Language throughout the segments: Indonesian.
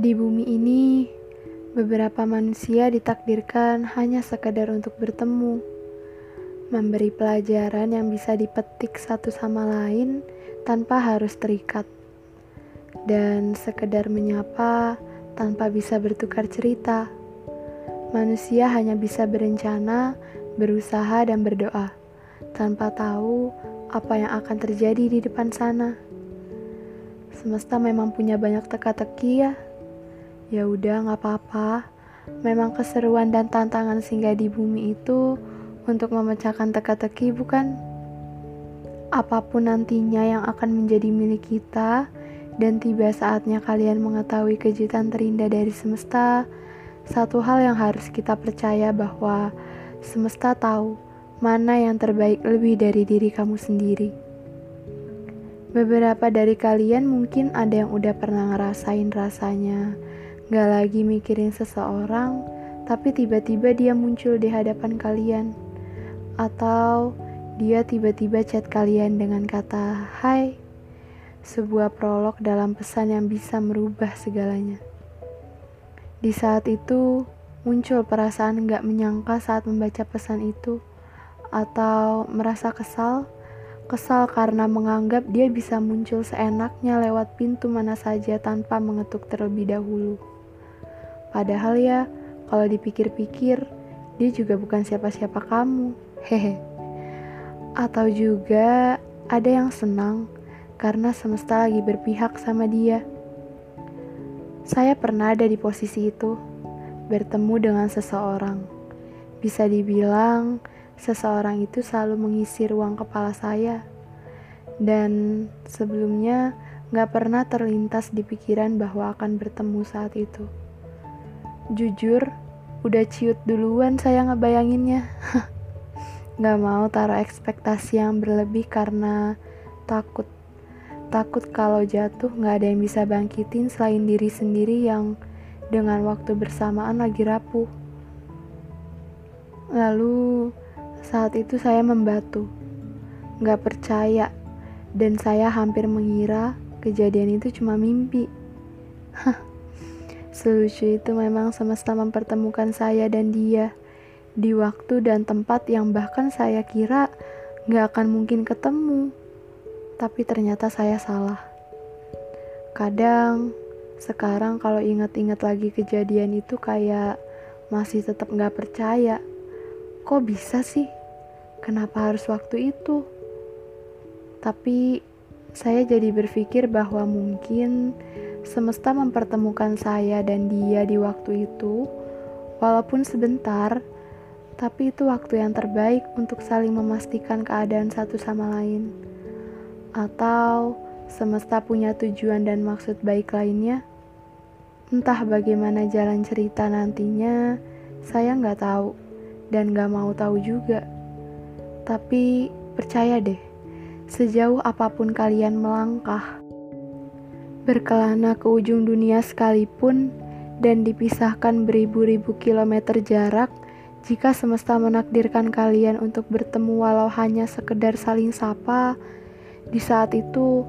Di bumi ini, beberapa manusia ditakdirkan hanya sekadar untuk bertemu, memberi pelajaran yang bisa dipetik satu sama lain tanpa harus terikat, dan sekadar menyapa tanpa bisa bertukar cerita. Manusia hanya bisa berencana, berusaha, dan berdoa, tanpa tahu apa yang akan terjadi di depan sana. Semesta memang punya banyak teka-teki ya. Ya udah, gak apa-apa. Memang keseruan dan tantangan singgah di bumi itu untuk memecahkan teka-teki, bukan? Apapun nantinya yang akan menjadi milik kita, dan tiba saatnya kalian mengetahui kejutan terindah dari semesta. Satu hal yang harus kita percaya, bahwa semesta tahu mana yang terbaik lebih dari diri kamu sendiri. Beberapa dari kalian mungkin ada yang udah pernah ngerasain rasanya gak lagi mikirin seseorang, tapi tiba-tiba dia muncul di hadapan kalian. Atau dia tiba-tiba chat kalian dengan kata, "Hai." Sebuah prolog dalam pesan yang bisa merubah segalanya. Di saat itu, muncul perasaan gak menyangka saat membaca pesan itu. Atau merasa kesal. Kesal karena menganggap dia bisa muncul seenaknya lewat pintu mana saja tanpa mengetuk terlebih dahulu. Padahal ya, kalau dipikir-pikir, dia juga bukan siapa-siapa kamu. Hehe. Atau juga ada yang senang karena semesta lagi berpihak sama dia. Saya pernah ada di posisi itu, bertemu dengan seseorang. Bisa dibilang, seseorang itu selalu mengisi ruang kepala saya. Dan sebelumnya, gak pernah terlintas di pikiran bahwa akan bertemu saat itu. Jujur, udah ciut duluan saya ngebayanginnya. Gak mau taruh ekspektasi yang berlebih karena takut. Takut kalau jatuh gak ada yang bisa bangkitin selain diri sendiri yang dengan waktu bersamaan lagi rapuh. Lalu, saat itu saya membatu. Gak percaya, dan saya hampir mengira kejadian itu cuma mimpi. Selucu itu memang semesta mempertemukan saya dan dia di waktu dan tempat yang bahkan saya kira gak akan mungkin ketemu. Tapi ternyata saya salah. Kadang, sekarang kalau ingat-ingat lagi kejadian itu kayak masih tetap gak percaya. Kok bisa sih? Kenapa harus waktu itu? Tapi saya jadi berpikir bahwa mungkin semesta mempertemukan saya dan dia di waktu itu, walaupun sebentar, tapi itu waktu yang terbaik untuk saling memastikan keadaan satu sama lain. Atau semesta punya tujuan dan maksud baik lainnya. Entah bagaimana jalan cerita nantinya, saya gak tahu dan gak mau tahu juga. Tapi percaya deh, sejauh apapun kalian melangkah, berkelana ke ujung dunia sekalipun, dan dipisahkan beribu-ribu kilometer jarak, jika semesta menakdirkan kalian untuk bertemu walau hanya sekedar saling sapa, di saat itu,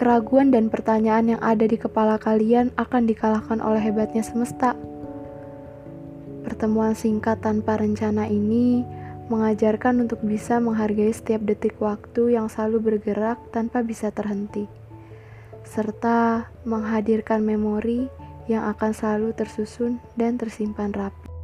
keraguan dan pertanyaan yang ada di kepala kalian akan dikalahkan oleh hebatnya semesta. Pertemuan singkat tanpa rencana ini mengajarkan untuk bisa menghargai setiap detik waktu yang selalu bergerak tanpa bisa terhenti, serta menghadirkan memori yang akan selalu tersusun dan tersimpan rapi.